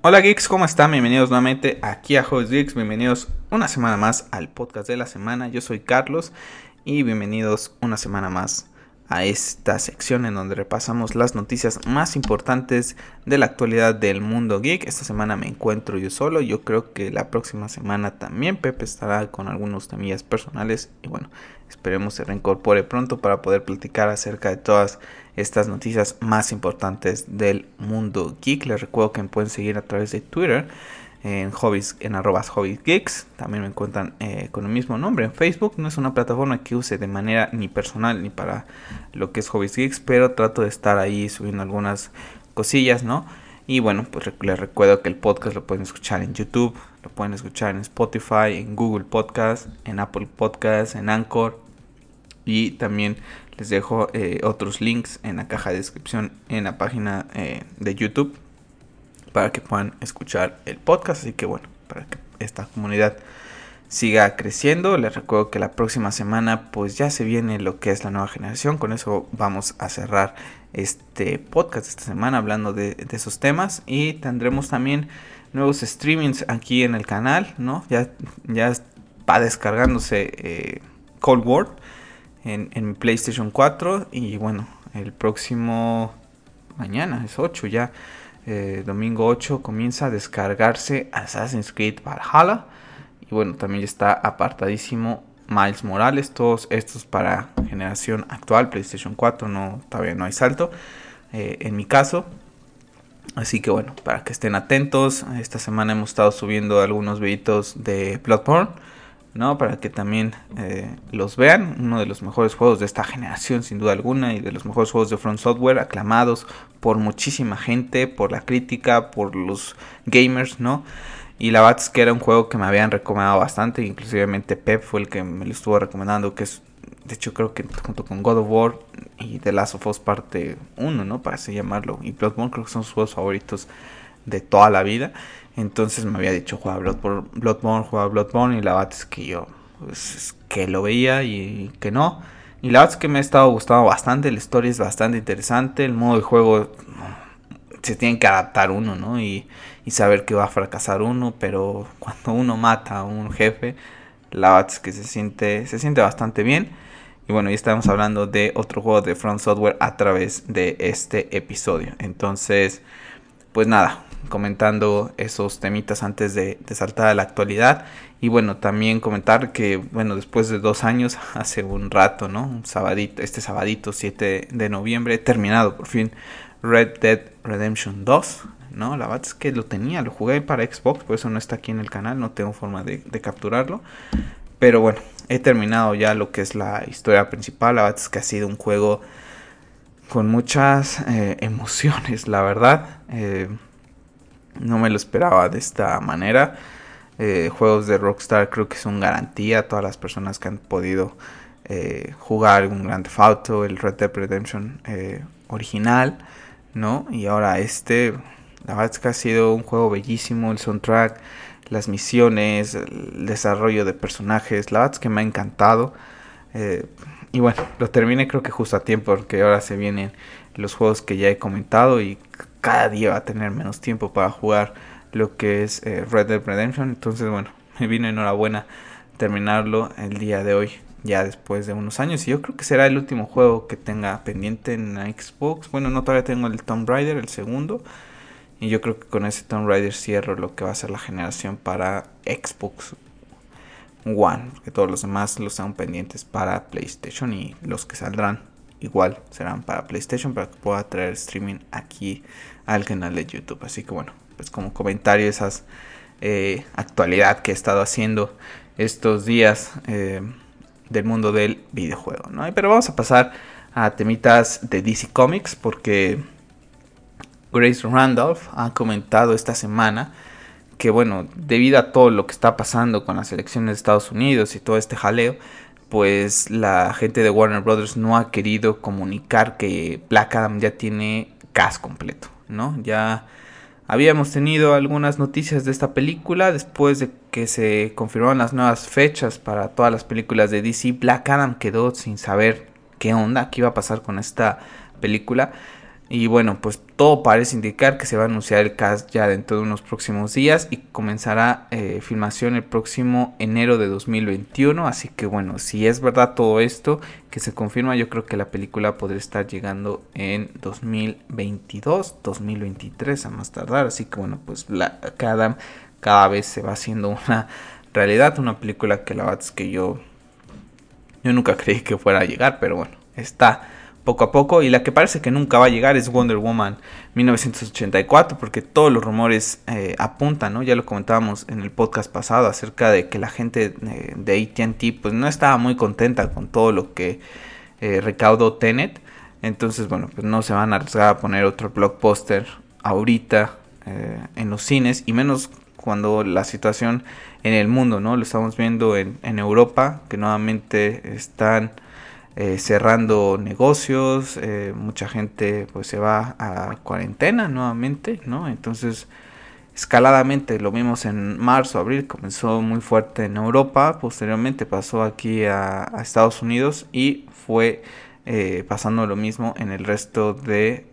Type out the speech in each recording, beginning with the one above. Hola geeks, ¿cómo están? Bienvenidos nuevamente aquí a Hobby Geeks, bienvenidos una semana más al podcast de la semana. Yo soy Carlos y bienvenidos una semana más a esta sección en donde repasamos las noticias más importantes de la actualidad del mundo geek. Esta semana me encuentro yo solo, yo creo que la próxima semana también Pepe estará con algunos temillas personales y bueno, esperemos se reincorpore pronto para poder platicar acerca de todas estas noticias más importantes del mundo geek. Les recuerdo que me pueden seguir a través de Twitter en hobbies, en @hobbygeeks. También me encuentran con el mismo nombre en Facebook. No es una plataforma que use de manera ni personal ni para lo que es Hobby Geeks, pero trato de estar ahí subiendo algunas cosillas, ¿no? Y bueno, pues les recuerdo que el podcast lo pueden escuchar en YouTube, lo pueden escuchar en Spotify, en Google Podcast, en Apple Podcast, en Anchor. Y también les dejo otros links en la caja de descripción en la página de YouTube, para que puedan escuchar el podcast. Así que bueno, para que esta comunidad siga creciendo. Les recuerdo que la próxima semana pues ya se viene lo que es la nueva generación. Con eso vamos a cerrar este podcast esta semana hablando de esos temas. Y tendremos también nuevos streamings aquí en el canal, ¿no? Ya va descargándose Cold War en PlayStation 4. Y bueno, el próximo mañana es 8 ya. Domingo 8 comienza a descargarse Assassin's Creed Valhalla. Y bueno, también está apartadísimo Miles Morales. Todos estos para generación actual, PlayStation 4, no, todavía no hay salto en mi caso. Así que bueno, para que estén atentos. Esta semana hemos estado subiendo algunos videitos de Bloodborne, ¿no? Para que también los vean. Uno de los mejores juegos de esta generación sin duda alguna, y de los mejores juegos de From Software, aclamados por muchísima gente, por la crítica, por los gamers, ¿no? Y la verdad es que era un juego que me habían recomendado bastante. Inclusivemente Pep fue el que me lo estuvo recomendando, que es, de hecho creo que junto con God of War y The Last of Us parte 1, ¿no? Para así llamarlo, y Bloodborne creo que son sus juegos favoritos de toda la vida. Entonces me había dicho, juega Bloodborne, y la verdad es que yo, pues, es que lo veía y que no. Y la verdad es que me ha estado gustando bastante, la historia es bastante interesante, el modo de juego se tiene que adaptar uno, ¿no? Y saber que va a fracasar uno, pero cuando uno mata a un jefe, la verdad es que se siente bastante bien. Y bueno, ya estamos hablando de otro juego de From Software a través de este episodio. Entonces, pues nada, comentando esos temitas antes de saltar a la actualidad. Y bueno, también comentar que, bueno, después de 2 años, hace un rato, ¿no? Este sabadito 7 de noviembre, he terminado por fin Red Dead Redemption 2, ¿no? La verdad es que lo jugué para Xbox, por eso no está aquí en el canal, no tengo forma de capturarlo. Pero bueno, he terminado ya lo que es la historia principal. La verdad es que ha sido un juego con muchas emociones, la verdad. No me lo esperaba de esta manera. Juegos de Rockstar creo que son garantía. Todas las personas que han podido jugar un Grand Theft Auto, el Red Dead Redemption original, ¿no? Y ahora la verdad es que ha sido un juego bellísimo. El soundtrack, las misiones, el desarrollo de personajes, la verdad es que me ha encantado. Y bueno, lo terminé creo que justo a tiempo, porque ahora se vienen los juegos que ya he comentado y cada día va a tener menos tiempo para jugar lo que es Red Dead Redemption. Entonces bueno, me vino enhorabuena terminarlo el día de hoy, ya después de unos años. Y yo creo que será el último juego que tenga pendiente en la Xbox. Bueno, no, todavía tengo el Tomb Raider, el segundo. Y yo creo que con ese Tomb Raider cierro lo que va a ser la generación para Xbox One, porque todos los demás los están pendientes para PlayStation, y los que saldrán igual serán para PlayStation, para que pueda traer streaming aquí al canal de YouTube. Así que bueno, pues como comentario esas actualidad que he estado haciendo estos días del mundo del videojuego, ¿no? Pero vamos a pasar a temitas de DC Comics, porque Grace Randolph ha comentado esta semana que bueno, debido a todo lo que está pasando con las elecciones de Estados Unidos y todo este jaleo, pues la gente de Warner Brothers no ha querido comunicar que Black Adam ya tiene cast completo, ¿no? Ya habíamos tenido algunas noticias de esta película después de que se confirmaron las nuevas fechas para todas las películas de DC. Black Adam quedó sin saber qué onda, qué iba a pasar con esta película. Y bueno, pues todo parece indicar que se va a anunciar el cast ya dentro de unos próximos días y comenzará filmación el próximo enero de 2021. Así que bueno, si es verdad todo esto que se confirma, yo creo que la película podría estar llegando en 2022, 2023 a más tardar. Así que bueno, pues cada vez se va haciendo una realidad, una película que la verdad es que yo nunca creí que fuera a llegar, pero bueno, está poco a poco. Y la que parece que nunca va a llegar es Wonder Woman 1984, porque todos los rumores apuntan, ¿no? Ya lo comentábamos en el podcast pasado acerca de que la gente de AT&T pues no estaba muy contenta con todo lo que recaudó Tenet. Entonces bueno, pues no se van a arriesgar a poner otro blockbuster ahorita en los cines, y menos cuando la situación en el mundo, ¿no? Lo estamos viendo en Europa, que nuevamente están cerrando negocios, mucha gente pues se va a cuarentena nuevamente, ¿no? Entonces escaladamente lo vimos en marzo, abril, comenzó muy fuerte en Europa, posteriormente pasó aquí a Estados Unidos y fue pasando lo mismo en el resto de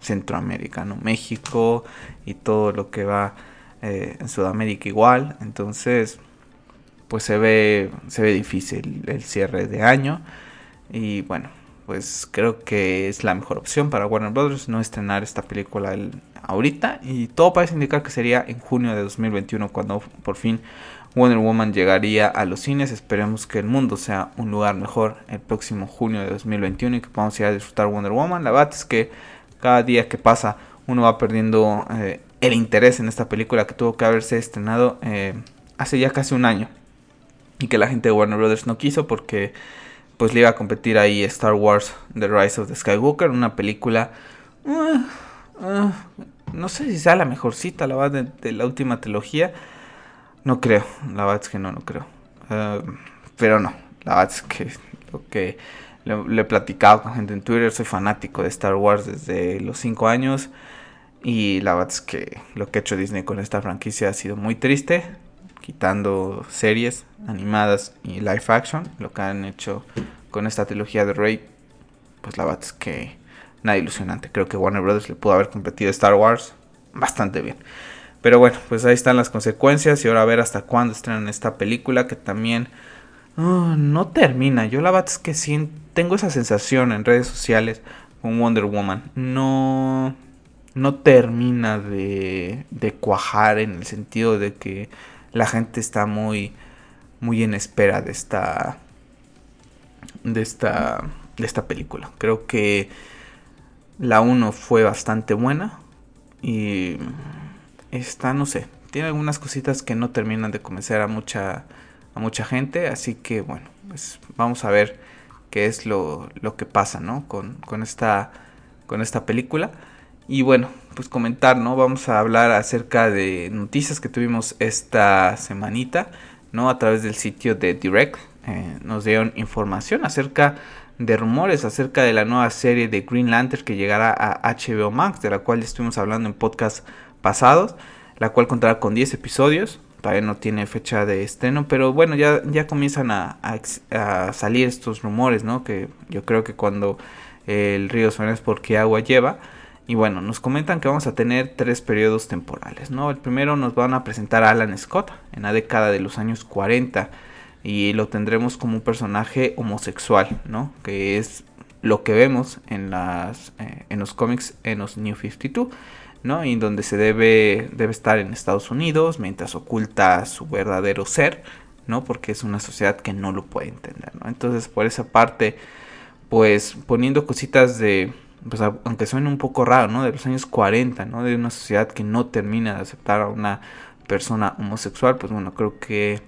Centroamérica, ¿no? México y todo lo que va en Sudamérica igual. Entonces pues se ve difícil el cierre de año. Y bueno, pues creo que es la mejor opción para Warner Brothers no estrenar esta película ahorita. Y todo parece indicar que sería en junio de 2021 cuando por fin Wonder Woman llegaría a los cines. Esperemos que el mundo sea un lugar mejor el próximo junio de 2021 y que podamos ir a disfrutar Wonder Woman. La verdad es que cada día que pasa uno va perdiendo el interés en esta película que tuvo que haberse estrenado hace ya casi un año. Y que la gente de Warner Brothers no quiso porque pues le iba a competir ahí Star Wars The Rise of the Skywalker, una película, no sé si sea la mejorcita, la verdad, de la última trilogía, no creo, la verdad es que no creo, pero no, la verdad es que lo que le he platicado con gente en Twitter, soy fanático de Star Wars desde los 5 años, y la verdad es que lo que ha hecho Disney con esta franquicia ha sido muy triste, quitando series animadas y live action, lo que han hecho con esta trilogía de Rey, pues la verdad es que nada ilusionante. Creo que Warner Brothers le pudo haber competido a Star Wars bastante bien. Pero bueno, pues ahí están las consecuencias y ahora a ver hasta cuándo estrenan esta película que también no termina. Yo la verdad es que sí tengo esa sensación en redes sociales con Wonder Woman. No termina de cuajar en el sentido de que la gente está muy en espera de esta película. Creo que la 1 fue bastante buena y esta, no sé, tiene algunas cositas que no terminan de convencer a mucha gente. Así que bueno, pues vamos a ver qué es lo que pasa, ¿no? con esta película. Y bueno, pues comentar, ¿no? Vamos a hablar acerca de noticias que tuvimos esta semanita, ¿no? A través del sitio de Direct nos dieron información acerca de rumores, acerca de la nueva serie de Green Lantern que llegará a HBO Max, de la cual estuvimos hablando en podcasts pasados, la cual contará con 10 episodios, todavía no tiene fecha de estreno, pero bueno, ya comienzan a salir estos rumores, ¿no? Que yo creo que cuando el río suena es porque agua lleva. Y bueno, nos comentan que vamos a tener 3 periodos temporales, ¿no? El primero nos van a presentar a Alan Scott en la década de los años 40 y lo tendremos como un personaje homosexual, ¿no? Que es lo que vemos en los cómics en los New 52, ¿no? Y donde se debe estar en Estados Unidos mientras oculta su verdadero ser, ¿no? Porque es una sociedad que no lo puede entender, ¿no? Entonces, por esa parte, pues poniendo cositas de, pues aunque suene un poco raro, ¿no? De los años 40, ¿no? De una sociedad que no termina de aceptar a una persona homosexual. Pues bueno, creo que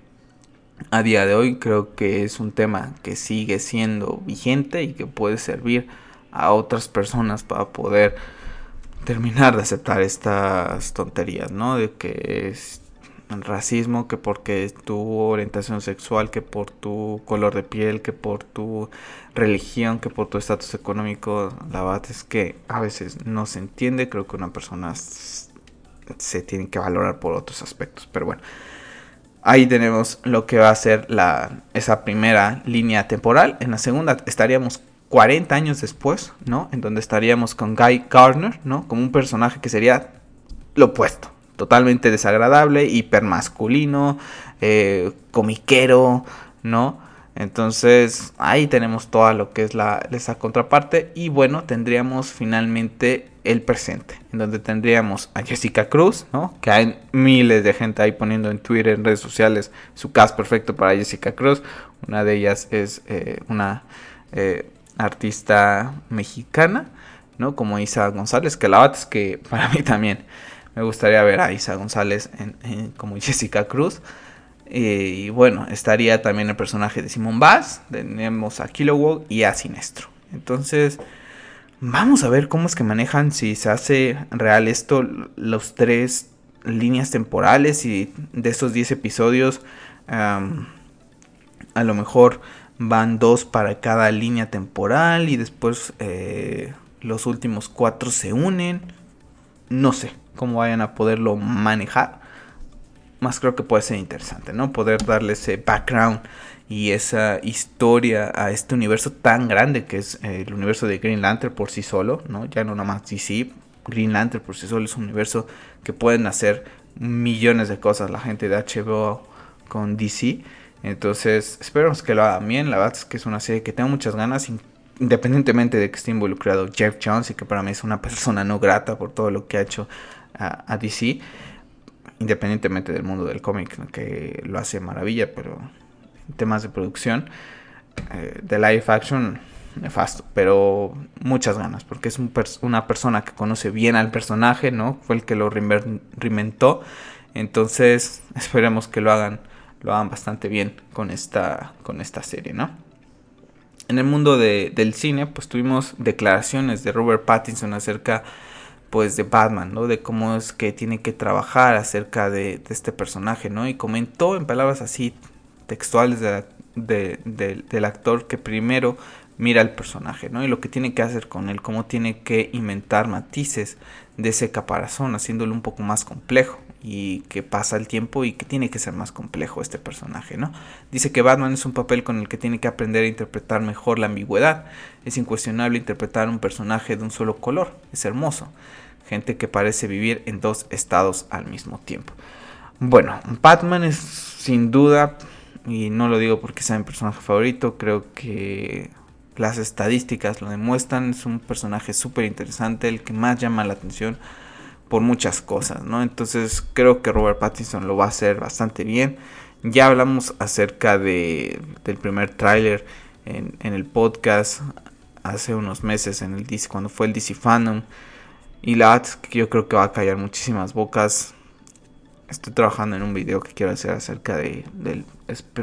a día de hoy creo que es un tema que sigue siendo vigente y que puede servir a otras personas para poder terminar de aceptar estas tonterías, ¿no? De que es racismo, que porque tu orientación sexual, que por tu color de piel, que por tu religión, que por tu estatus económico. La verdad es que a veces no se entiende. Creo que una persona se tiene que valorar por otros aspectos, pero bueno, ahí tenemos lo que va a ser esa primera línea temporal. En la segunda estaríamos 40 años después, ¿no? En donde estaríamos con Guy Gardner, ¿no? Como un personaje que sería lo opuesto. Totalmente desagradable, hipermasculino, comiquero, ¿no? Entonces ahí tenemos toda lo que es esa contraparte. Y bueno, tendríamos finalmente el presente, en donde tendríamos a Jessica Cruz, ¿no? Que hay miles de gente ahí poniendo en Twitter, en redes sociales, su cast perfecto para Jessica Cruz. Una de ellas es una artista mexicana, ¿no? Como Isa González, que la verdad es que para mí también me gustaría ver a Isa González como Jessica Cruz. Y bueno, estaría también el personaje de Simón Bass, tenemos a Kilowog y a Sinestro. Entonces, vamos a ver cómo es que manejan, si se hace real esto, los tres líneas temporales, y de estos 10 episodios, a lo mejor van 2 para cada línea temporal y después los últimos 4 se unen. No sé cómo vayan a poderlo manejar. Más creo que puede ser interesante, ¿no? Poder darle ese background y esa historia a este universo tan grande que es el universo de Green Lantern por sí solo, ¿no? Ya no nada más DC, Green Lantern por sí solo es un universo que pueden hacer millones de cosas la gente de HBO con DC. Entonces, esperemos que lo hagan bien. La verdad es que es una serie que tengo muchas ganas, independientemente de que esté involucrado Jeff Jones, y que para mí es una persona no grata por todo lo que ha hecho a DC. Independientemente del mundo del cómic, que lo hace maravilla, pero en temas de producción, de live action, nefasto. Pero muchas ganas, porque es una persona que conoce bien al personaje, ¿no? Fue el que lo reinventó. Entonces, esperemos que lo hagan bastante bien con esta serie, ¿no? En el mundo del cine, pues tuvimos declaraciones de Robert Pattinson acerca, pues, de Batman, ¿no? De cómo es que tiene que trabajar acerca de este personaje, ¿no? Y comentó en palabras así textuales del actor que primero mira al personaje, ¿no? Y lo que tiene que hacer con él, cómo tiene que inventar matices de ese caparazón, haciéndolo un poco más complejo, y que pasa el tiempo y que tiene que ser más complejo este personaje, ¿no? Dice que Batman es un papel con el que tiene que aprender a interpretar mejor la ambigüedad. Es incuestionable interpretar un personaje de un solo color, es hermoso. Gente que parece vivir en 2 estados al mismo tiempo. Bueno, Batman es sin duda, y no lo digo porque sea mi personaje favorito, creo que las estadísticas lo demuestran, es un personaje súper interesante, el que más llama la atención por muchas cosas, ¿no? Entonces creo que Robert Pattinson lo va a hacer bastante bien. Ya hablamos acerca del primer tráiler en el podcast hace unos meses, en el DC, cuando fue el DC Fandom, y la verdad es que yo creo que va a callar muchísimas bocas. Estoy trabajando en un video que quiero hacer acerca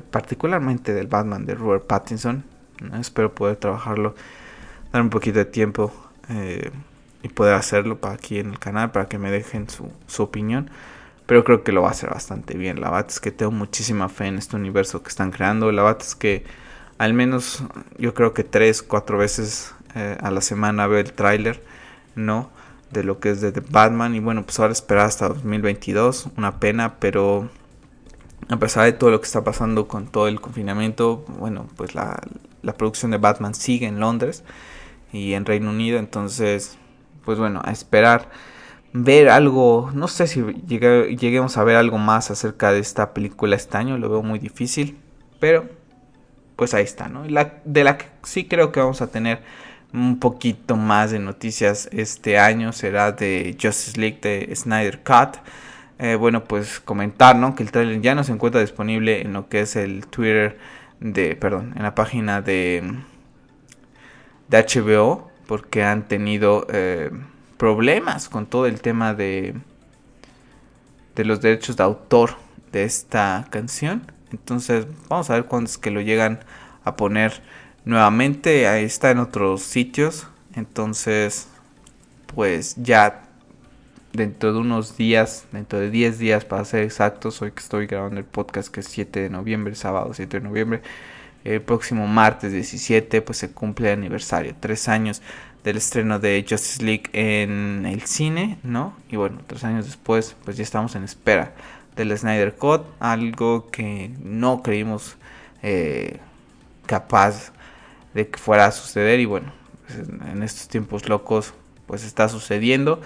particularmente del Batman de Robert Pattinson, ¿no? Espero poder trabajarlo, dar un poquito de tiempo y poder hacerlo para aquí en el canal, para que me dejen su opinión. Pero creo que lo va a hacer bastante bien. La verdad es que tengo muchísima fe en este universo que están creando. La verdad es que al menos yo creo que 3-4 veces a la semana veo el tráiler, ¿no? De lo que es de Batman. Y bueno, pues ahora esperar hasta 2022. Una pena, pero a pesar de todo lo que está pasando con todo el confinamiento, bueno, pues la producción de Batman sigue en Londres y en Reino Unido. Entonces, pues bueno, a esperar ver algo. No sé si lleguemos a ver algo más acerca de esta película este año, lo veo muy difícil, pero pues ahí está, ¿no? De la que sí creo que vamos a tener un poquito más de noticias este año será de Justice League de Snyder Cut. Bueno, pues comentar, ¿no? Que el trailer ya no se encuentra disponible en lo que es el Twitter en la página de HBO, porque han tenido problemas con todo el tema de los derechos de autor de esta canción. Entonces vamos a ver cuándo es que lo llegan a poner nuevamente. Ahí está en otros sitios. Entonces, pues ya dentro de unos días, dentro de 10 días para ser exactos, hoy que estoy grabando el podcast, que es 7 de noviembre, sábado 7 de noviembre. El próximo martes 17 pues se cumple el aniversario, 3 años del estreno de Justice League en el cine, ¿no? Y bueno, 3 años después pues ya estamos en espera del Snyder Cut, algo que no creímos capaz de que fuera a suceder, y bueno, pues en estos tiempos locos pues está sucediendo.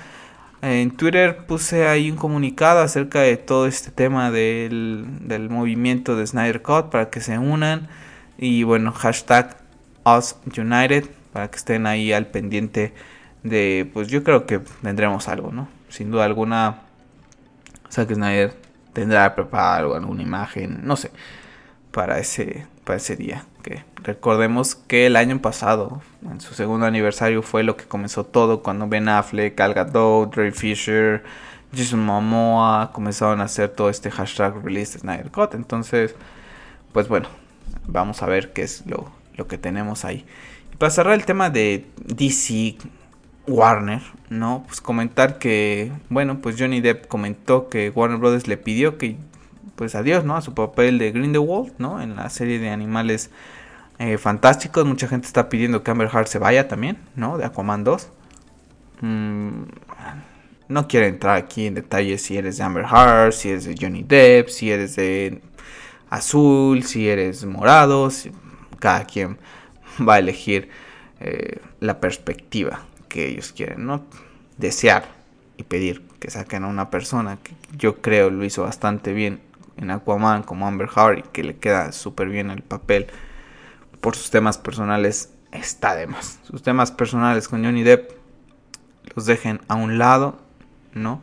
En Twitter puse ahí un comunicado acerca de todo este tema del movimiento de Snyder Cut para que se unan, y bueno, hashtag #UsUnited para que estén ahí al pendiente de, pues yo creo que tendremos algo, ¿no? Sin duda alguna, Zack Snyder tendrá preparado algo, alguna imagen, no sé, para ese día. Que recordemos que el año pasado, en su segundo aniversario, fue lo que comenzó todo, cuando Ben Affleck, Gal Gadot, Ray Fisher, Jason Momoa comenzaron a hacer todo este hashtag Release Snyder Cut. Entonces, pues bueno, vamos a ver qué es lo que tenemos ahí. Y para cerrar el tema de DC Warner, ¿no? Pues comentar que, bueno, pues Johnny Depp comentó que Warner Brothers le pidió que, pues adiós, ¿no? A su papel de Grindelwald, ¿no? En la serie de Animales Fantásticos. Mucha gente está pidiendo que Amber Heard se vaya también, ¿no? De Aquaman 2. No quiero entrar aquí en detalles si eres de Amber Heard, si eres de Johnny Depp, si eres de azul, si eres morado. Cada quien va a elegir la perspectiva que ellos quieren, ¿no? Desear y pedir que saquen a una persona que yo creo lo hizo bastante bien en Aquaman, como Amber Heard, y que le queda súper bien el papel por sus temas personales, está de más. Sus temas personales con Johnny Depp los dejen a un lado, ¿no?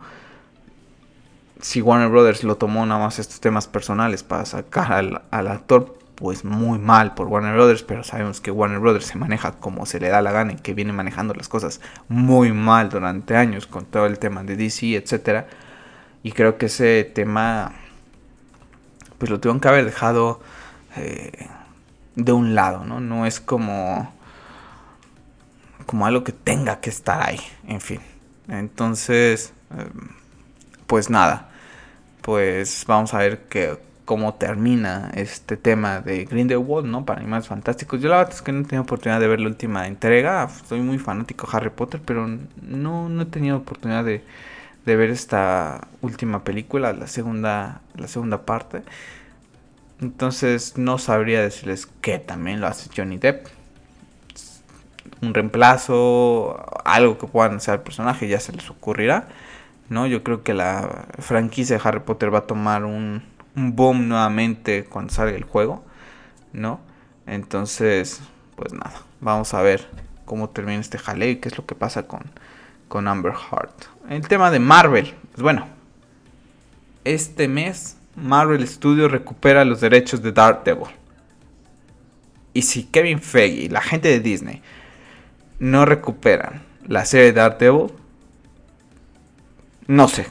Si Warner Brothers lo tomó nada más estos temas personales para sacar al actor, pues muy mal por Warner Brothers, pero sabemos que Warner Brothers se maneja como se le da la gana y que viene manejando las cosas muy mal durante años con todo el tema de DC, etcétera. Y creo que ese tema pues lo tuvieron que haber dejado de un lado, ¿no? No es como algo que tenga que estar ahí, en fin. Entonces, pues nada, pues vamos a ver cómo termina este tema de Grindelwald, ¿no? Para Animales Fantásticos. Yo la verdad es que no he tenido oportunidad de ver la última entrega. Soy muy fanático de Harry Potter, pero no he tenido oportunidad de ver esta última película, la segunda parte. Entonces no sabría decirles que también lo hace Johnny Depp. Un reemplazo, algo que puedan hacer al personaje, ya se les ocurrirá, ¿no? Yo creo que la franquicia de Harry Potter va a tomar un boom nuevamente cuando salga el juego, ¿no? Entonces, pues nada, vamos a ver cómo termina este jaleo y qué es lo que pasa con Amber Heard. El tema de Marvel, pues bueno, este mes Marvel Studios recupera los derechos de Daredevil. Y si Kevin Feige y la gente de Disney no recuperan la serie de Daredevil, no sé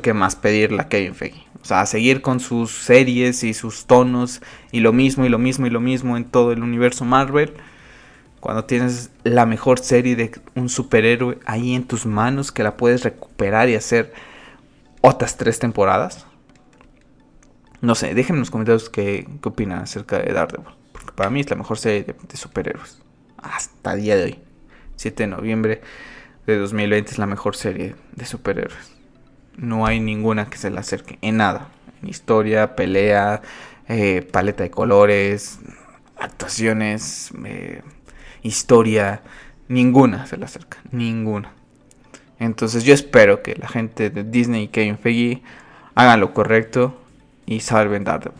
qué más pedirle a Kevin Feige. O sea, a seguir con sus series y sus tonos y lo mismo y lo mismo y lo mismo en todo el universo Marvel. Cuando tienes la mejor serie de un superhéroe ahí en tus manos, que la puedes recuperar y hacer otras 3 temporadas. No sé, déjenme en los comentarios qué opinan acerca de Daredevil, porque para mí es la mejor serie de superhéroes hasta el día de hoy. 7 de noviembre de 2020 es la mejor serie de superhéroes. No hay ninguna que se le acerque en nada. En historia, pelea, paleta de colores, actuaciones, historia. Ninguna se le acerca. Ninguna. Entonces yo espero que la gente de Disney y Kevin Feige hagan lo correcto y salven Daredevil.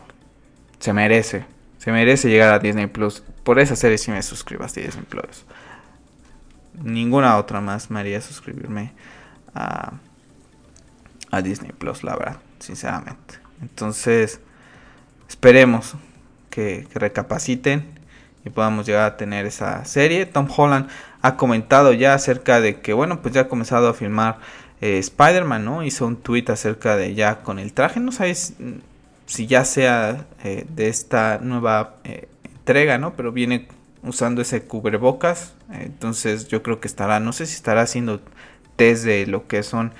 Se merece llegar a Disney Plus. Por esa serie sí me suscribo a Disney Plus. Ninguna otra más me haría suscribirme a Disney Plus, la verdad, sinceramente. Entonces, esperemos que recapaciten y podamos llegar a tener esa serie. Tom Holland ha comentado ya acerca de que, bueno, pues ya ha comenzado a filmar Spider-Man, ¿no? Hizo un tweet acerca de ya con el traje. No sabes si ya sea de esta nueva entrega, ¿no? Pero viene usando ese cubrebocas. Entonces, yo creo que estará, no sé si estará haciendo test de lo que son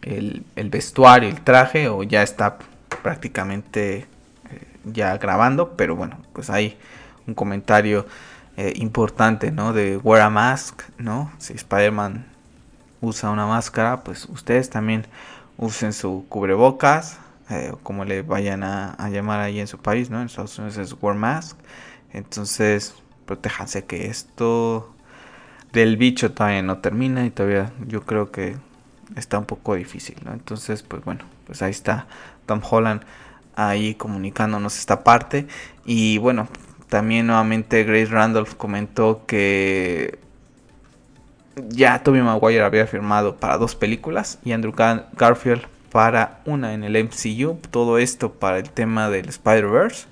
el vestuario, el traje, o ya está prácticamente ya grabando. Pero bueno, pues hay un comentario importante, ¿no? De wear a mask, ¿no? Si Spider-Man usa una máscara, pues ustedes también usen su cubrebocas. como le vayan a llamar ahí en su país, ¿no? En Estados Unidos es War Mask. Entonces, protéjanse, que esto del bicho todavía no termina y todavía yo creo que está un poco difícil, ¿no? Entonces, pues bueno, pues ahí está Tom Holland ahí comunicándonos esta parte. Y bueno, también nuevamente Grace Randolph comentó que ya Tobey Maguire había firmado para 2 películas y Andrew Garfield para 1 en el MCU. Todo esto para el tema del Spider-Verse,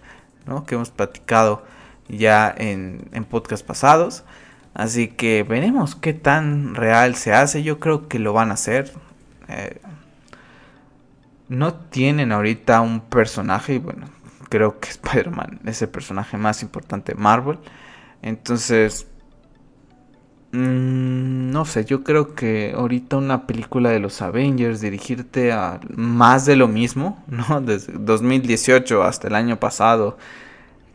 ¿no? Que hemos platicado ya en podcasts pasados. Así que veremos qué tan real se hace. Yo creo que lo van a hacer. No tienen ahorita un personaje y bueno, creo que Spider-Man es el personaje más importante de Marvel. Entonces, no sé, yo creo que ahorita una película de los Avengers, dirigirte a más de lo mismo, ¿no? Desde 2018 hasta el año pasado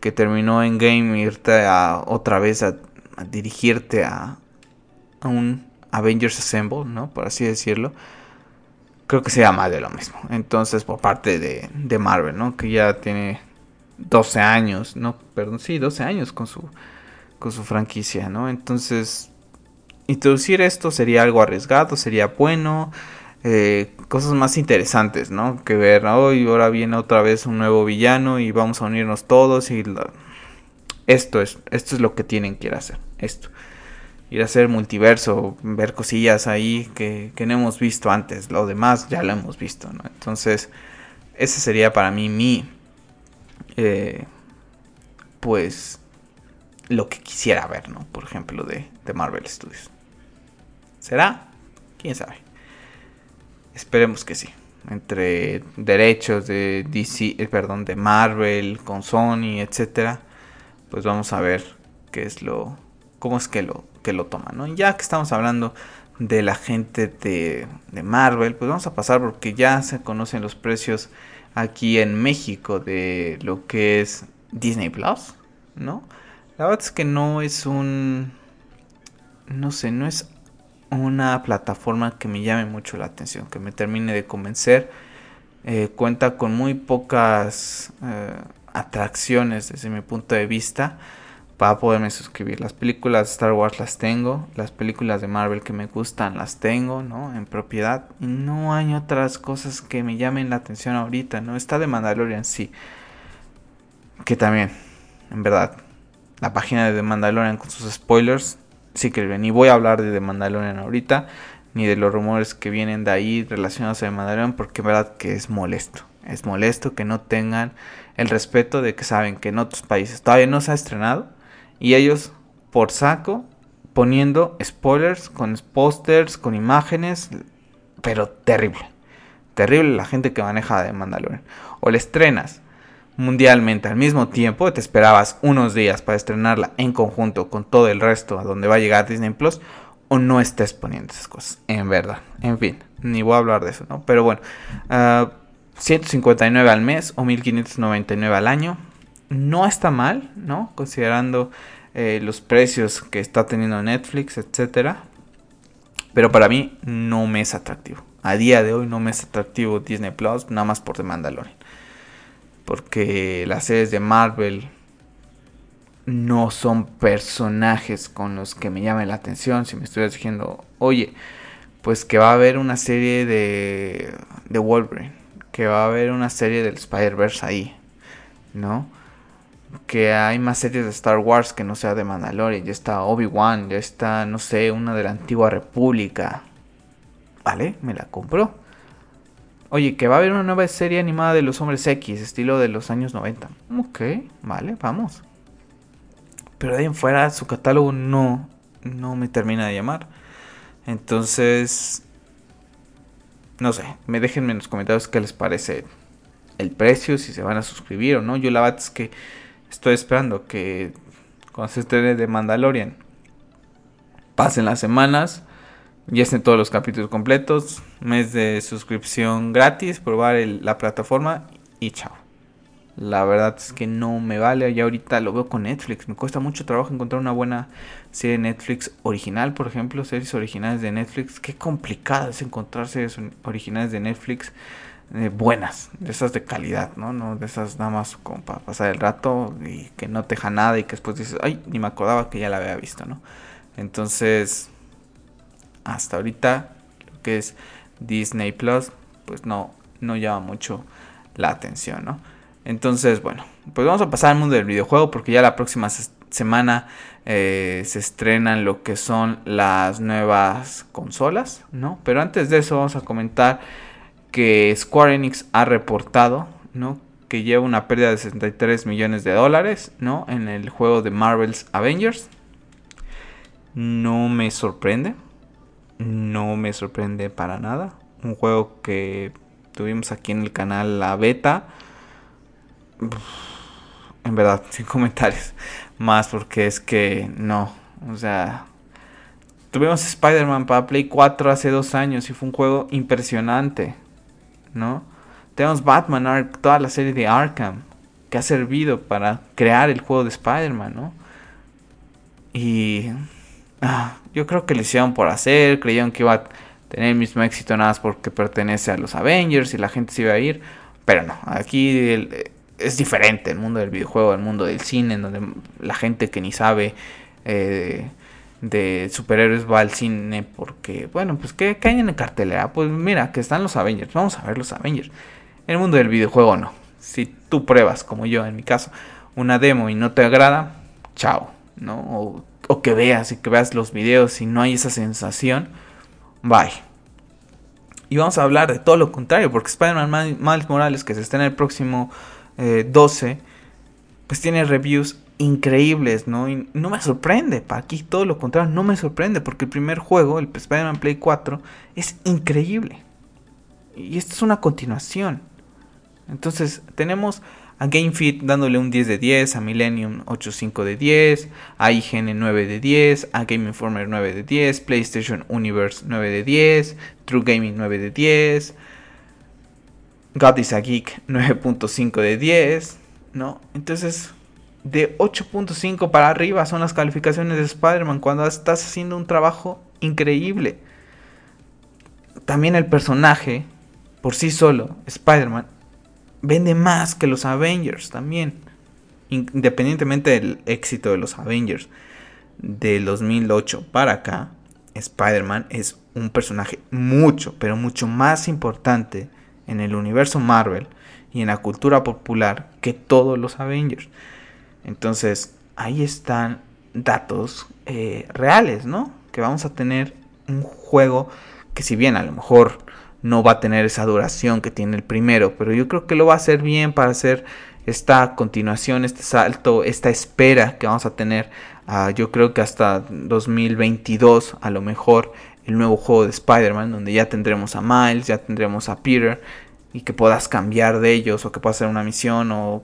que terminó Endgame, irte a otra vez a dirigirte a un Avengers Assemble, ¿no? Por así decirlo. Creo que sea más de lo mismo. Entonces, por parte de Marvel, ¿no? Que ya tiene 12 años, ¿no? Perdón, sí, 12 años con su franquicia, ¿no? Entonces, introducir esto sería algo arriesgado, sería bueno. Cosas más interesantes, ¿no? Que ver, hoy, ahora viene otra vez un nuevo villano y vamos a unirnos todos. Y esto es lo que tienen que ir a hacer, esto. Ir a hacer multiverso, ver cosillas ahí que no hemos visto antes. Lo demás ya lo hemos visto, ¿no? Entonces, ese sería para mí pues, lo que quisiera ver, ¿no? Por ejemplo, de Marvel Studios. ¿Será? ¿Quién sabe? Esperemos que sí. Entre derechos de DC, de Marvel, con Sony, etcétera, pues vamos a ver qué es cómo es que lo toma, ¿no? Ya que estamos hablando de la gente de Marvel, pues vamos a pasar porque ya se conocen los precios aquí en México de lo que es Disney Plus, ¿no? La verdad es que no es una plataforma que me llame mucho la atención, que me termine de convencer. Cuenta con muy pocas atracciones desde mi punto de vista para poderme suscribir. Las películas de Star Wars las tengo, las películas de Marvel que me gustan las tengo, ¿no? En propiedad. Y no hay otras cosas que me llamen la atención ahorita, ¿no? Está de Mandalorian, sí. Que también, en verdad, la página de The Mandalorian con sus spoilers, sí que ni voy a hablar de The Mandalorian ahorita, ni de los rumores que vienen de ahí relacionados a The Mandalorian, porque en verdad que es molesto. Es molesto que no tengan el respeto de que saben que en otros países todavía no se ha estrenado. Y ellos por saco poniendo spoilers con pósters, con imágenes. Pero terrible. Terrible la gente que maneja de Mandalorian. O la estrenas mundialmente al mismo tiempo. Te esperabas unos días para estrenarla en conjunto con todo el resto a donde va a llegar Disney Plus. O no estés poniendo esas cosas. En verdad. En fin. Ni voy a hablar de eso, ¿no? Pero bueno. $159 al mes o $1,599 al año. No está mal, ¿no? Considerando los precios que está teniendo Netflix, etcétera. Pero para mí no me es atractivo. A día de hoy no me es atractivo Disney Plus, nada más por The Mandalorian. Porque las series de Marvel no son personajes con los que me llamen la atención. Si me estuvieras diciendo, oye, pues que va a haber una serie de Wolverine, que va a haber una serie del Spider-Verse ahí, ¿no? Que hay más series de Star Wars que no sea de Mandalorian. Ya está Obi-Wan, ya está, no sé, una de la Antigua República. Vale, me la compro. Oye, que va a haber una nueva serie animada de los Hombres X, estilo de los años 90. Ok, vale, vamos. Pero de ahí en fuera su catálogo no me termina de llamar. Entonces, no sé, déjenme en los comentarios qué les parece el precio, si se van a suscribir o no. Yo la verdad es que estoy esperando que cuando se estrene de Mandalorian pasen las semanas, ya estén todos los capítulos completos, mes de suscripción gratis, probar la plataforma y chao. La verdad es que no me vale, ya ahorita lo veo con Netflix, me cuesta mucho trabajo encontrar una buena serie de Netflix original, por ejemplo, series originales de Netflix. Qué complicado es encontrar series originales de Netflix buenas, de esas de calidad, ¿no? No de esas nada más como para pasar el rato y que no te deja nada y que después dices, ay, ni me acordaba que ya la había visto, ¿no? Entonces, hasta ahorita, lo que es Disney Plus, pues no llama mucho la atención, ¿no? Entonces, bueno, pues vamos a pasar al mundo del videojuego porque ya la próxima semana se estrenan lo que son las nuevas consolas, ¿no? Pero antes de eso vamos a comentar que Square Enix ha reportado, ¿no?, que lleva una pérdida de $63 millones, ¿no?, en el juego de Marvel's Avengers. No me sorprende para nada. Un juego que tuvimos aquí en el canal, la beta. Uf, en verdad, sin comentarios más, porque es que no, o sea, tuvimos Spider-Man para Play 4 hace 2 años y fue un juego impresionante, ¿no? Tenemos Batman, toda la serie de Arkham, que ha servido para crear el juego de Spider-Man, ¿no? Y yo creo que lo hicieron por hacer, creyeron que iba a tener el mismo éxito nada más porque pertenece a los Avengers y la gente se iba a ir, pero no, aquí es diferente el mundo del videojuego, el mundo del cine, en donde la gente que ni sabe de superhéroes va al cine porque, bueno, pues ¿qué hay en la cartelera? Pues mira, que están los Avengers, vamos a ver los Avengers. En el mundo del videojuego no, si tú pruebas, como yo en mi caso, una demo y no te agrada, chao, ¿no? O que veas y que veas los videos y no hay esa sensación, bye. Y vamos a hablar de todo lo contrario, porque Spider-Man Miles Morales, que se estrena el próximo 12, pues tiene reviews increíbles, ¿no? Y no me sorprende, para aquí todo lo contrario, no me sorprende, porque el primer juego, el Spider-Man Play 4, es increíble. Y esto es una continuación. Entonces, tenemos a Game Fit dándole un 10 de 10, a Millennium 8.5 de 10, a IGN 9 de 10, a Game Informer 9 de 10, PlayStation Universe 9 de 10, True Gaming 9 de 10, God is a Geek 9.5 de 10, ¿no? Entonces, de 8.5 para arriba son las calificaciones de Spider-Man cuando estás haciendo un trabajo increíble. También el personaje, por sí solo, Spider-Man, vende más que los Avengers también. Independientemente del éxito de los Avengers. Del 2008 para acá, Spider-Man es un personaje mucho, pero mucho más importante en el universo Marvel y en la cultura popular que todos los Avengers. Entonces, ahí están datos reales, ¿no? Que vamos a tener un juego que, si bien a lo mejor no va a tener esa duración que tiene el primero, pero yo creo que lo va a hacer bien para hacer esta continuación, este salto, esta espera que vamos a tener. Yo creo que hasta 2022 a lo mejor el nuevo juego de Spider-Man, donde ya tendremos a Miles, ya tendremos a Peter, y que puedas cambiar de ellos, o que puedas hacer una misión, o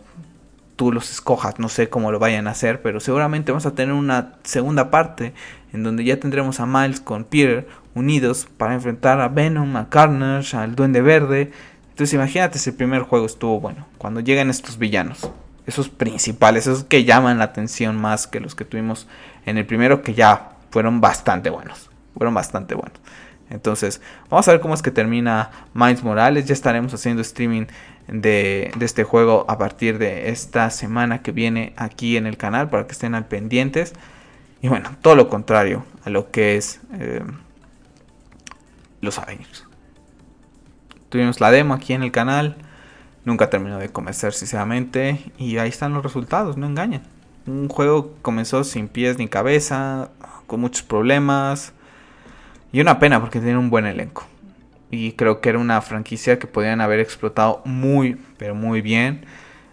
tú los escojas, no sé cómo lo vayan a hacer, pero seguramente vamos a tener una segunda parte en donde ya tendremos a Miles con Peter unidos para enfrentar a Venom, a Carnage, al Duende Verde. Entonces imagínate si el primer juego estuvo bueno, cuando llegan estos villanos, esos principales, esos que llaman la atención más que los que tuvimos en el primero, que ya fueron bastante buenos. Entonces vamos a ver cómo es que termina Miles Morales. Ya estaremos haciendo streaming de este juego a partir de esta semana que viene aquí en el canal, para que estén al pendientes. Y bueno, todo lo contrario a lo que es los Avengers. Tuvimos la demo aquí en el canal, nunca terminó de convencer sinceramente, y ahí están los resultados, no engañan. Un juego que comenzó sin pies ni cabeza, con muchos problemas, y una pena porque tiene un buen elenco. Y creo que era una franquicia que podían haber explotado muy, pero muy bien.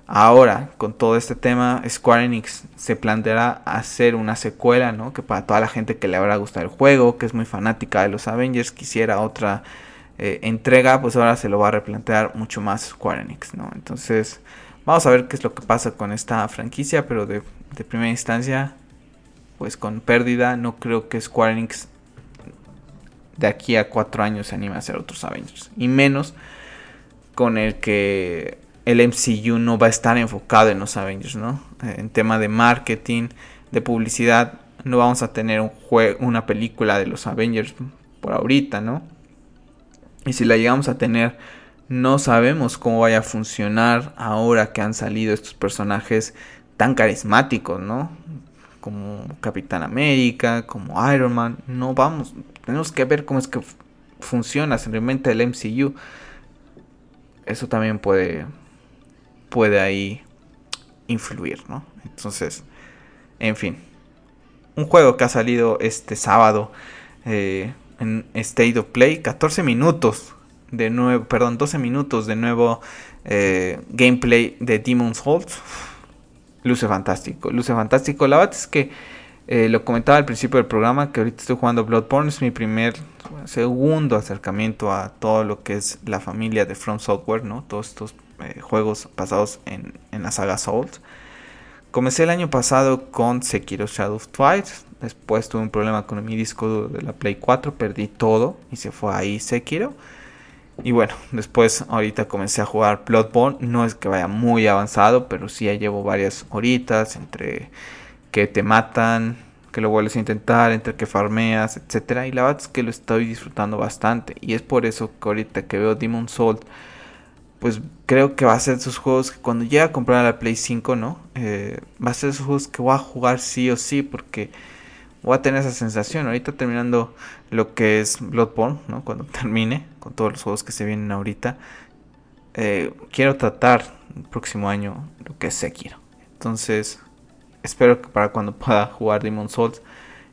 Ahora, con todo este tema, Square Enix se planteará hacer una secuela, ¿no? Que para toda la gente que le habrá gustado el juego, que es muy fanática de los Avengers, quisiera otra entrega, pues ahora se lo va a replantear mucho más Square Enix, ¿no? Entonces, vamos a ver qué es lo que pasa con esta franquicia, pero de primera instancia, pues con pérdida, no creo que Square Enix de aquí a 4 años se anime a hacer otros Avengers. Y menos con el que el MCU no va a estar enfocado en los Avengers, ¿no? En tema de marketing, de publicidad, no vamos a tener una película de los Avengers por ahorita, ¿no? Y si la llegamos a tener, No sabemos cómo vaya a funcionar ahora que han salido estos personajes tan carismáticos, ¿no? Como Capitán América, como Iron Man. No vamos, tenemos que ver cómo es que funciona realmente el MCU. Eso también puede ahí influir, ¿no? Entonces, en fin. Un juego que ha salido este sábado en State of Play. 12 minutos de nuevo gameplay de Demon's Souls. Luce fantástico. La verdad es que lo comentaba al principio del programa, que ahorita estoy jugando Bloodborne. Es mi segundo acercamiento a todo lo que es la familia de From Software, ¿no? Todos estos juegos basados en la saga Souls. Comencé el año pasado con Sekiro Shadow of Twice. Después tuve un problema con mi disco duro de la Play 4. Perdí todo y se fue ahí Sekiro. Y bueno, después ahorita comencé a jugar Bloodborne. No es que vaya muy avanzado, pero sí ya llevo varias horitas. Entre que te matan, que lo vuelves a intentar, entre que farmeas, etcétera. Y la verdad es que lo estoy disfrutando bastante. Y es por eso que ahorita que veo Demon's Souls, pues creo que va a ser de esos juegos que cuando llegue a comprar a la Play 5, ¿no? Va a ser de esos juegos que voy a jugar sí o sí, porque voy a tener esa sensación. Ahorita terminando lo que es Bloodborne, ¿no? Cuando termine con todos los juegos que se vienen ahorita, quiero tratar el próximo año lo que es Sekiro. Entonces, espero que para cuando pueda jugar Demon's Souls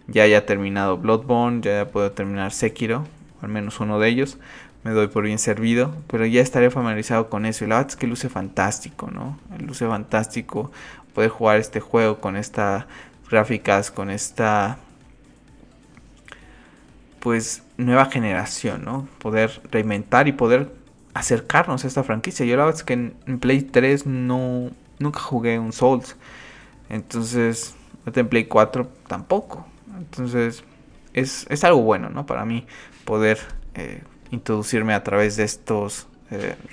ya haya terminado Bloodborne, ya haya podido terminar Sekiro, al menos uno de ellos. Me doy por bien servido, pero ya estaré familiarizado con eso. Y la verdad es que luce fantástico, ¿no? Luce fantástico poder jugar este juego con estas gráficas, con esta, pues, nueva generación, ¿no? Poder reinventar y poder acercarnos a esta franquicia. Yo la verdad es que en Play 3 nunca jugué un Souls. Entonces, en Play 4 tampoco. Entonces, es algo bueno, ¿no? Para mí poder introducirme a través de estos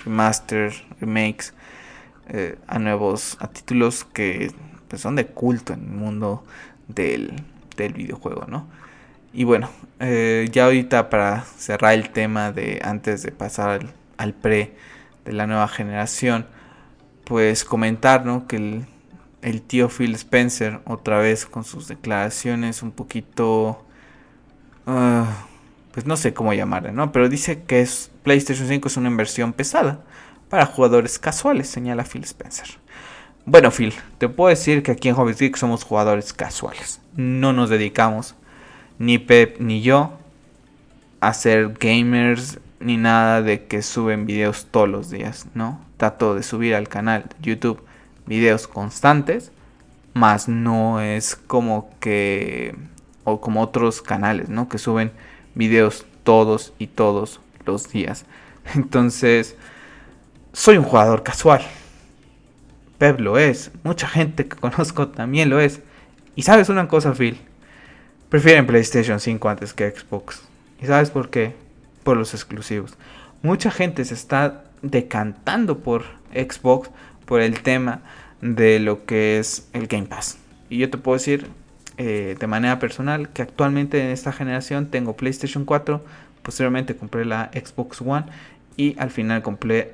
remasters, remakes, a títulos que, pues, son de culto en el mundo del videojuego, ¿no? Y bueno, ya ahorita para cerrar el tema de antes de pasar al pre de la nueva generación, pues comentar, ¿no? Que el tío Phil Spencer otra vez con sus declaraciones un poquito... pues no sé cómo llamarla, ¿no? Pero dice que PlayStation 5 es una inversión pesada para jugadores casuales, señala Phil Spencer. Bueno, Phil, te puedo decir que aquí en Hobby Geeks somos jugadores casuales. No nos dedicamos, ni Pep ni yo, a ser gamers, ni nada de que suben videos todos los días, ¿no? Trato de subir al canal de YouTube videos constantes, más no es como que... o como otros canales, ¿no? Que suben videos todos los días. Entonces, soy un jugador casual. Pep lo es. Mucha gente que conozco también lo es. Y sabes una cosa, Phil. Prefieren PlayStation 5 antes que Xbox. ¿Y sabes por qué? Por los exclusivos. Mucha gente se está decantando por Xbox por el tema de lo que es el Game Pass. Y yo te puedo decir, de manera personal, que actualmente en esta generación tengo PlayStation 4, posteriormente compré la Xbox One y al final compré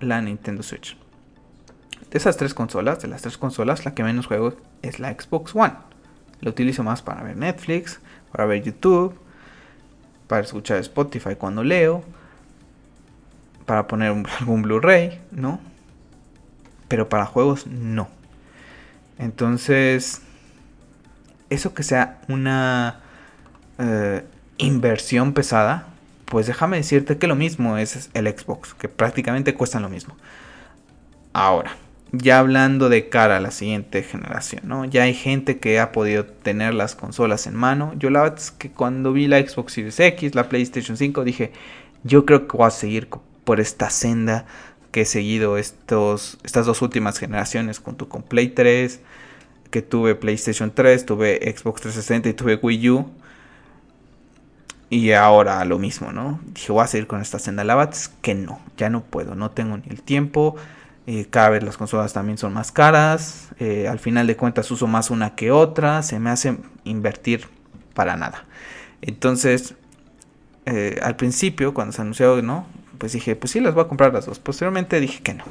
la Nintendo Switch. De las tres consolas, la que menos juego es la Xbox One. La utilizo más para ver Netflix, para ver YouTube, para escuchar Spotify cuando leo, para poner algún Blu-ray, ¿no? Pero para juegos no. Entonces, eso que sea una inversión pesada, pues déjame decirte que lo mismo es el Xbox, que prácticamente cuestan lo mismo. Ahora, ya hablando de cara a la siguiente generación, ¿no? Ya hay gente que ha podido tener las consolas en mano. Yo la verdad es que cuando vi la Xbox Series X, la PlayStation 5, dije, yo creo que voy a seguir por esta senda que he seguido estas dos últimas generaciones junto con Play 3, que tuve PlayStation 3, tuve Xbox 360 y tuve Wii U. Y ahora lo mismo, ¿no? Dije, voy a seguir con esta senda. La verdad es que no, ya no puedo, no tengo ni el tiempo. Cada vez las consolas también son más caras. Al final de cuentas uso más una que otra. Se me hace invertir para nada. Entonces, al principio, cuando se anunció, ¿no? pues dije, pues sí, las voy a comprar las dos. Posteriormente dije que no.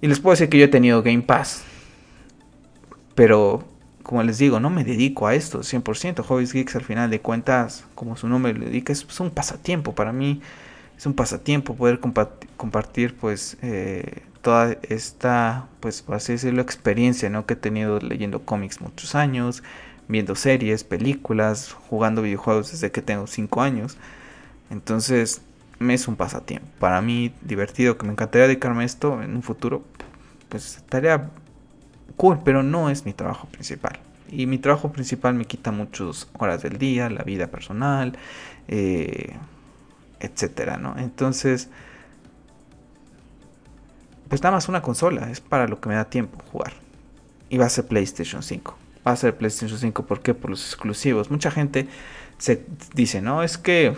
Y les puedo decir que yo he tenido Game Pass. Pero, como les digo, no me dedico a esto 100%. Hobby Geeks, al final de cuentas, como su nombre le dedica, es un pasatiempo para mí. Es un pasatiempo poder compartir pues toda esta, pues por así decirlo, experiencia, ¿no?, que he tenido leyendo cómics muchos años, viendo series, películas, jugando videojuegos desde que tengo 5 años. Entonces, me es un pasatiempo para mí divertido, que me encantaría dedicarme a esto en un futuro. Pues estaría cool, pero no es mi trabajo principal. Y mi trabajo principal me quita muchas horas del día, la vida personal, etcétera, ¿no? Entonces, pues nada más una consola es para lo que me da tiempo jugar. Y va a ser PlayStation 5. Va a ser PlayStation 5, ¿por qué? Por los exclusivos. Mucha gente se dice, no, es que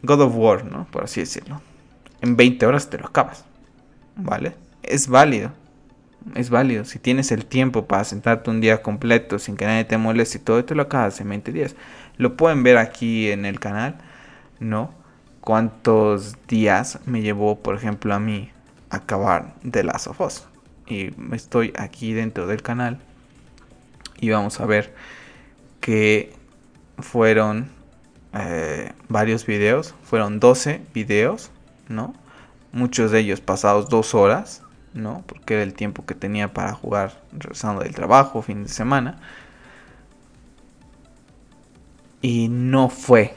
God of War, ¿no?, por así decirlo, en 20 horas te lo acabas, ¿vale? Es válido, si tienes el tiempo para sentarte un día completo sin que nadie te moleste y todo, te lo acabas en 20 días. Lo pueden ver aquí en el canal, ¿no?, cuántos días me llevó, por ejemplo, a mí acabar The Last of Us. Y estoy aquí dentro del canal y vamos a ver que fueron varios videos, fueron 12 videos, ¿no? Muchos de ellos pasados 2 horas, ¿no?, porque era el tiempo que tenía para jugar regresando del trabajo, fin de semana. Y no fue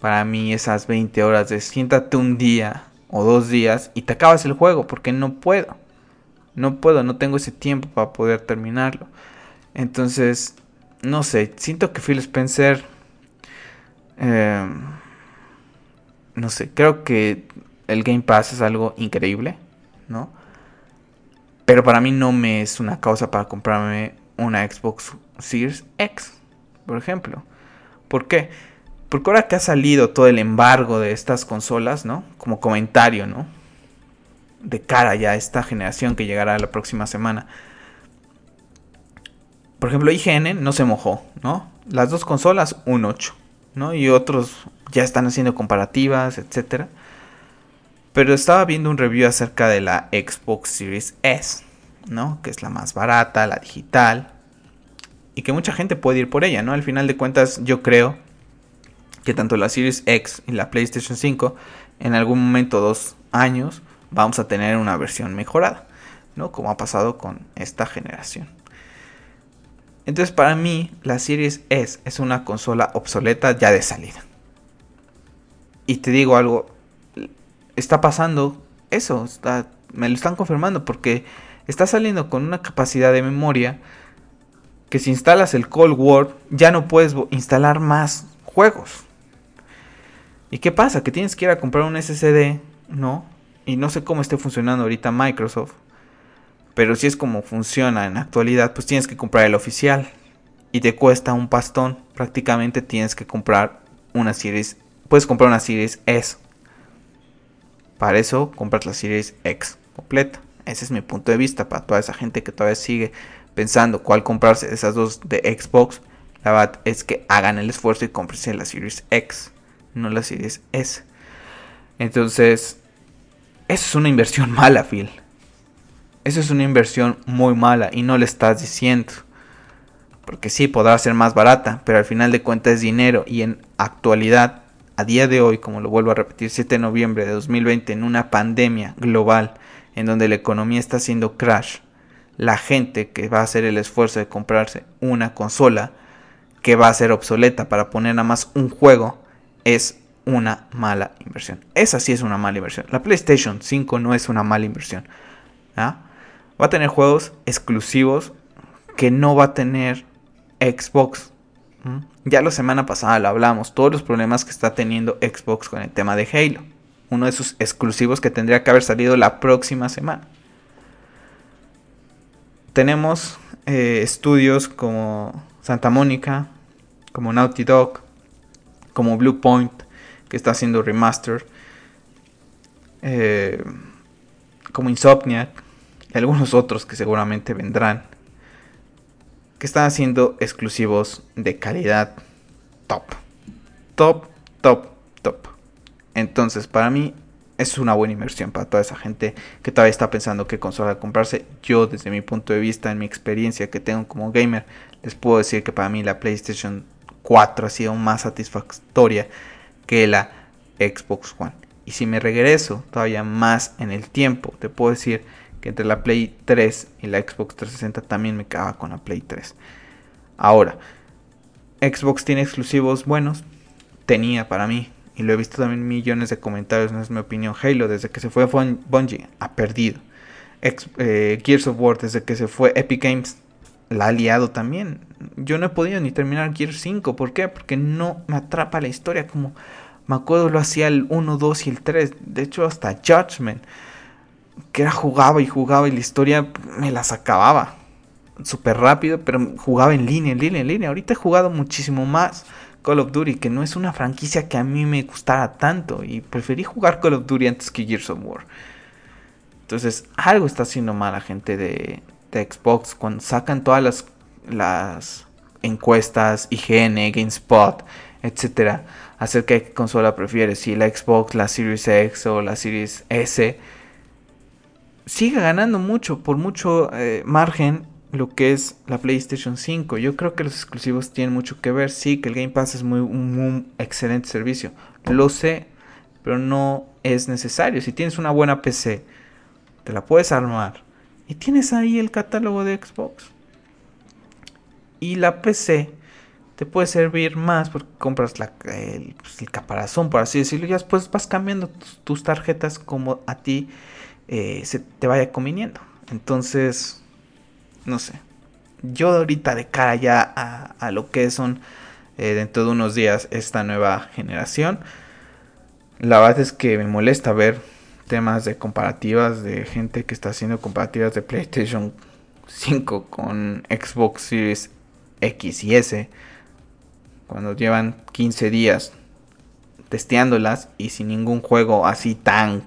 para mí esas 20 horas de siéntate un día o 2 días y te acabas el juego, porque no puedo, no tengo ese tiempo para poder terminarlo. Entonces, no sé, siento que Phil Spencer, no sé, creo que el Game Pass es algo increíble, ¿no?, pero para mí no me es una causa para comprarme una Xbox Series X, por ejemplo. ¿Por qué? Porque ahora que ha salido todo el embargo de estas consolas, ¿no?, como comentario, ¿no?, de cara ya a esta generación que llegará la próxima semana. Por ejemplo, IGN no se mojó, ¿no? Las dos consolas, un 8, ¿no? Y otros ya están haciendo comparativas, etcétera. Pero estaba viendo un review acerca de la Xbox Series S, ¿no?, que es la más barata, la digital, y que mucha gente puede ir por ella, ¿no? Al final de cuentas, yo creo que tanto la Series X y la PlayStation 5, en algún momento, 2 años, vamos a tener una versión mejorada, ¿no?, como ha pasado con esta generación. Entonces, para mí, la Series S es una consola obsoleta ya de salida. Y te digo algo, está pasando eso, me lo están confirmando, porque está saliendo con una capacidad de memoria que si instalas el Cold War, ya no puedes instalar más juegos. ¿Y qué pasa? Que tienes que ir a comprar un SSD, ¿no? Y no sé cómo esté funcionando ahorita Microsoft, pero si es como funciona en la actualidad, pues tienes que comprar el oficial. Y te cuesta un pastón. Prácticamente tienes que comprar una Series. Puedes comprar una Series S. Para eso compras la Series X completa. Ese es mi punto de vista. Para toda esa gente que todavía sigue pensando cuál comprarse, esas dos de Xbox, la verdad es que hagan el esfuerzo y cómprense la Series X, no la Series S. Entonces, eso es una inversión mala, Phil. Eso es una inversión muy mala y no le estás diciendo. Porque sí, podrá ser más barata, pero al final de cuentas es dinero. Y en actualidad, a día de hoy, como lo vuelvo a repetir, 7 de noviembre de 2020, en una pandemia global, en donde la economía está haciendo crash, la gente que va a hacer el esfuerzo de comprarse una consola que va a ser obsoleta para poner nada más un juego, es una mala inversión. Esa sí es una mala inversión. La PlayStation 5 no es una mala inversión. ¿Ah? Va a tener juegos exclusivos que no va a tener Xbox. Ya la semana pasada lo hablamos, todos los problemas que está teniendo Xbox con el tema de Halo, uno de sus exclusivos que tendría que haber salido la próxima semana. Tenemos estudios como Santa Mónica, como Naughty Dog, como Blue Point, que está haciendo remaster, como Insomniac y algunos otros que seguramente vendrán, que están haciendo exclusivos de calidad top. Entonces, para mí es una buena inversión para toda esa gente que todavía está pensando qué consola comprarse. Yo, desde mi punto de vista, en mi experiencia que tengo como gamer, les puedo decir que para mí la PlayStation 4 ha sido más satisfactoria que la Xbox One. Y si me regreso todavía más en el tiempo, te puedo decir que entre la Play 3 y la Xbox 360 también me quedaba con la Play 3. Ahora, Xbox tiene exclusivos buenos, tenía para mí, y lo he visto también en millones de comentarios, no es mi opinión. Halo, desde que se fue Bungie, ha perdido. Gears of War, desde que se fue Epic Games, la ha liado también. Yo no he podido ni terminar Gears 5, ¿por qué? Porque no me atrapa la historia como me acuerdo lo hacía el 1, 2 y el 3. De hecho, hasta Judgment, que era jugaba y la historia me las acababa súper rápido, pero jugaba en línea. Ahorita he jugado muchísimo más Call of Duty, que no es una franquicia que a mí me gustara tanto, y preferí jugar Call of Duty antes que Gears of War. Entonces, algo está haciendo mal la gente de Xbox cuando sacan todas las encuestas, IGN, GameSpot, etcétera, acerca de qué consola prefieres, si la Xbox, la Series X o la Series S. Sigue ganando mucho, por mucho margen, lo que es la PlayStation 5. Yo creo que los exclusivos tienen mucho que ver. Sí, que el Game Pass es muy excelente servicio, lo sé, pero no es necesario. Si tienes una buena PC, te la puedes armar y tienes ahí el catálogo de Xbox. Y la PC te puede servir más porque compras el caparazón, por así decirlo, y ya después vas cambiando tus tarjetas como a ti se te vaya conviniendo. Entonces, no sé, yo ahorita de cara ya a lo que son dentro de unos días esta nueva generación, la verdad es que me molesta ver temas de comparativas, de gente que está haciendo comparativas de PlayStation 5 con Xbox Series X y S, cuando llevan 15 días testeándolas y sin ningún juego así tan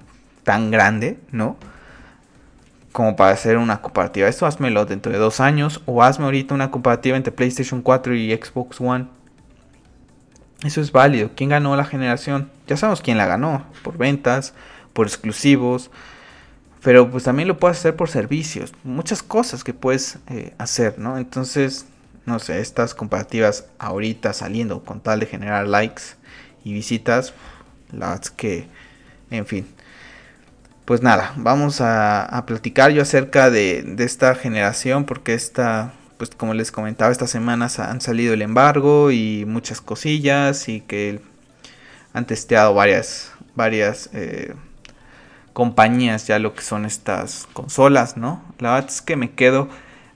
grande, ¿no? Como para hacer una comparativa. Esto házmelo dentro de 2 años. O hazme ahorita una comparativa entre PlayStation 4 y Xbox One. Eso es válido. ¿Quién ganó la generación? Ya sabemos quién la ganó. Por ventas, por exclusivos. Pero pues también lo puedes hacer por servicios. Muchas cosas que puedes hacer, ¿no? Entonces, no sé, estas comparativas ahorita saliendo con tal de generar likes y visitas, las que, en fin. Pues nada, vamos a platicar yo acerca de esta generación, porque pues como les comentaba, estas semanas han salido el embargo y muchas cosillas, y que han testeado varias compañías ya lo que son estas consolas, ¿no? La verdad es que me quedo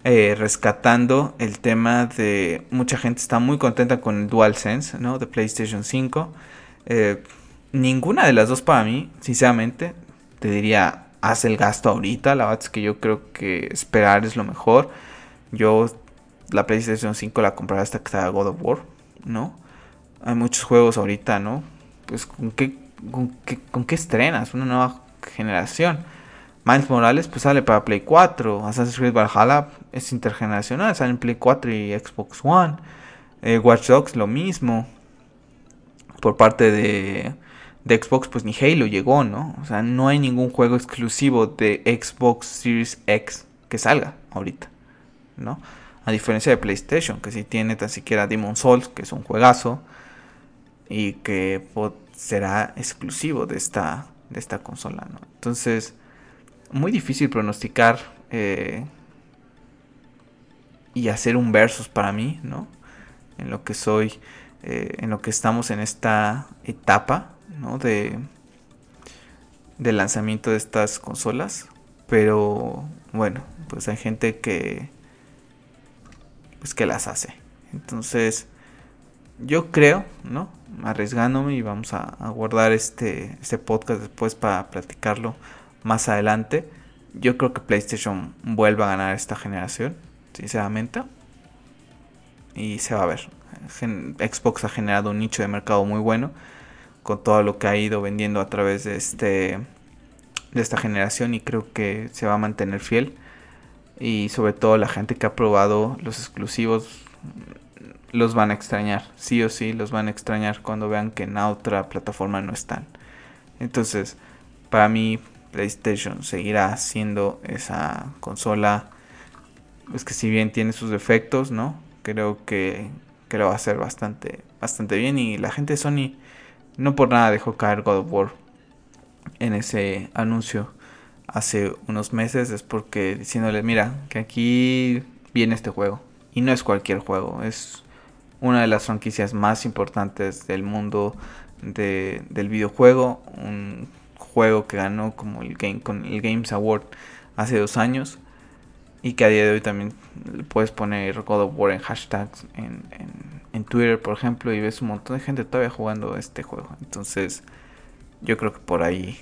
rescatando el tema de mucha gente está muy contenta con el DualSense, ¿no? De PlayStation 5. Ninguna de las dos para mí, sinceramente. Te diría, haz el gasto ahorita. La verdad es que yo creo que esperar es lo mejor. Yo la PlayStation 5 la compraré hasta que salga God of War, ¿no? Hay muchos juegos ahorita, ¿no? Pues ¿con qué estrenas una nueva generación? Miles Morales pues sale para Play 4. Assassin's Creed Valhalla es intergeneracional, sale en Play 4 y Xbox One. Watch Dogs lo mismo. Por parte de Xbox, pues ni Halo llegó, ¿no? O sea, no hay ningún juego exclusivo de Xbox Series X que salga ahorita, ¿no? A diferencia de PlayStation, que sí tiene tan siquiera Demon's Souls, que es un juegazo, y que será exclusivo de esta consola, ¿no? Entonces, muy difícil pronosticar y hacer un versus para mí, ¿no? En lo que soy, en lo que estamos en esta etapa, ¿no? De lanzamiento de estas consolas. Pero bueno, pues hay gente que las hace. Entonces yo creo, ¿no? Arriesgándome, y vamos a guardar este podcast después para platicarlo más adelante. Yo creo que PlayStation vuelva a ganar esta generación, sinceramente. Y se va a ver. Xbox ha generado un nicho de mercado muy bueno con todo lo que ha ido vendiendo a través de esta generación, y creo que se va a mantener fiel. Y sobre todo la gente que ha probado los exclusivos los van a extrañar, sí o sí los van a extrañar cuando vean que en otra plataforma no están. Entonces, para mí, PlayStation seguirá siendo esa consola. Es que si bien tiene sus defectos, ¿no? Creo que lo va a hacer bastante bien. Y la gente de Sony no por nada dejó caer God of War en ese anuncio hace unos meses. Es porque diciéndole, mira, que aquí viene este juego. Y no es cualquier juego. Es una de las franquicias más importantes del mundo del videojuego. Un juego que ganó como el Games Award hace 2 años. Y que a día de hoy también puedes poner God of War en hashtags en Twitter, por ejemplo, y ves un montón de gente todavía jugando este juego. Entonces, yo creo que por ahí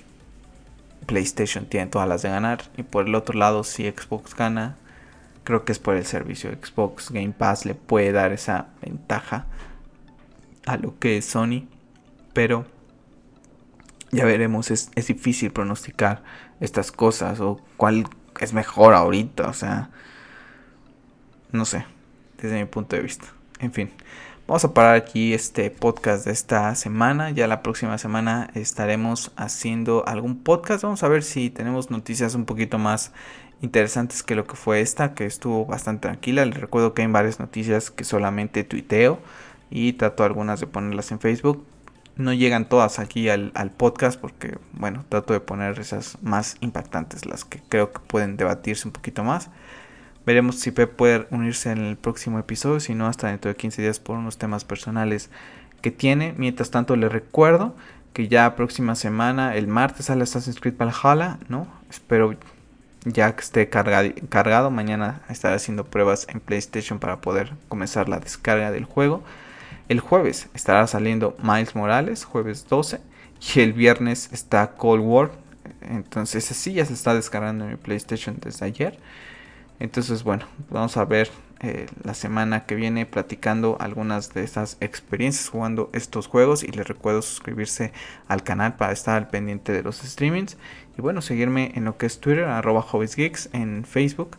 PlayStation tiene todas las de ganar. Y por el otro lado, si Xbox gana, creo que es por el servicio. Xbox Game Pass le puede dar esa ventaja a lo que es Sony. Pero ya veremos, es difícil pronosticar estas cosas o cuál es mejor ahorita, o sea, no sé, desde mi punto de vista. En fin, vamos a parar aquí este podcast de esta semana. Ya la próxima semana estaremos haciendo algún podcast. Vamos a ver si tenemos noticias un poquito más interesantes que lo que fue esta, que estuvo bastante tranquila. Les recuerdo que hay varias noticias que solamente tuiteo y trato algunas de ponerlas en Facebook. No llegan todas aquí al podcast porque, bueno, trato de poner esas más impactantes, las que creo que pueden debatirse un poquito más. Veremos si Pep puede unirse en el próximo episodio, si no hasta dentro de 15 días por unos temas personales que tiene. Mientras tanto, les recuerdo que ya próxima semana, el martes, sale Assassin's Creed Valhalla, ¿no? Espero ya que esté cargado. Mañana estaré haciendo pruebas en PlayStation para poder comenzar la descarga del juego. El jueves estará saliendo Miles Morales, jueves 12. Y el viernes está Cold War. Entonces, así ya se está descargando en mi PlayStation desde ayer. Entonces, bueno, vamos a ver la semana que viene platicando algunas de estas experiencias jugando estos juegos. Y les recuerdo suscribirse al canal para estar al pendiente de los streamings. Y bueno, seguirme en lo que es Twitter, @HobbyGeeks, en Facebook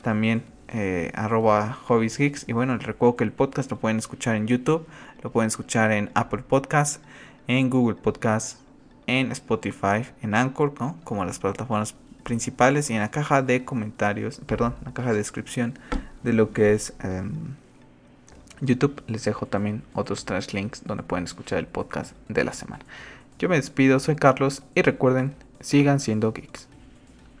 también. @HobbiesGeeks. Y bueno, les recuerdo que el podcast lo pueden escuchar en YouTube, lo pueden escuchar en Apple Podcast, en Google Podcast, en Spotify, en Anchor, ¿no? Como las plataformas principales. Y en la caja de comentarios, la caja de descripción de lo que es YouTube, les dejo también otros 3 links donde pueden escuchar el podcast de la semana. Yo me despido, soy Carlos, y recuerden, sigan siendo geeks.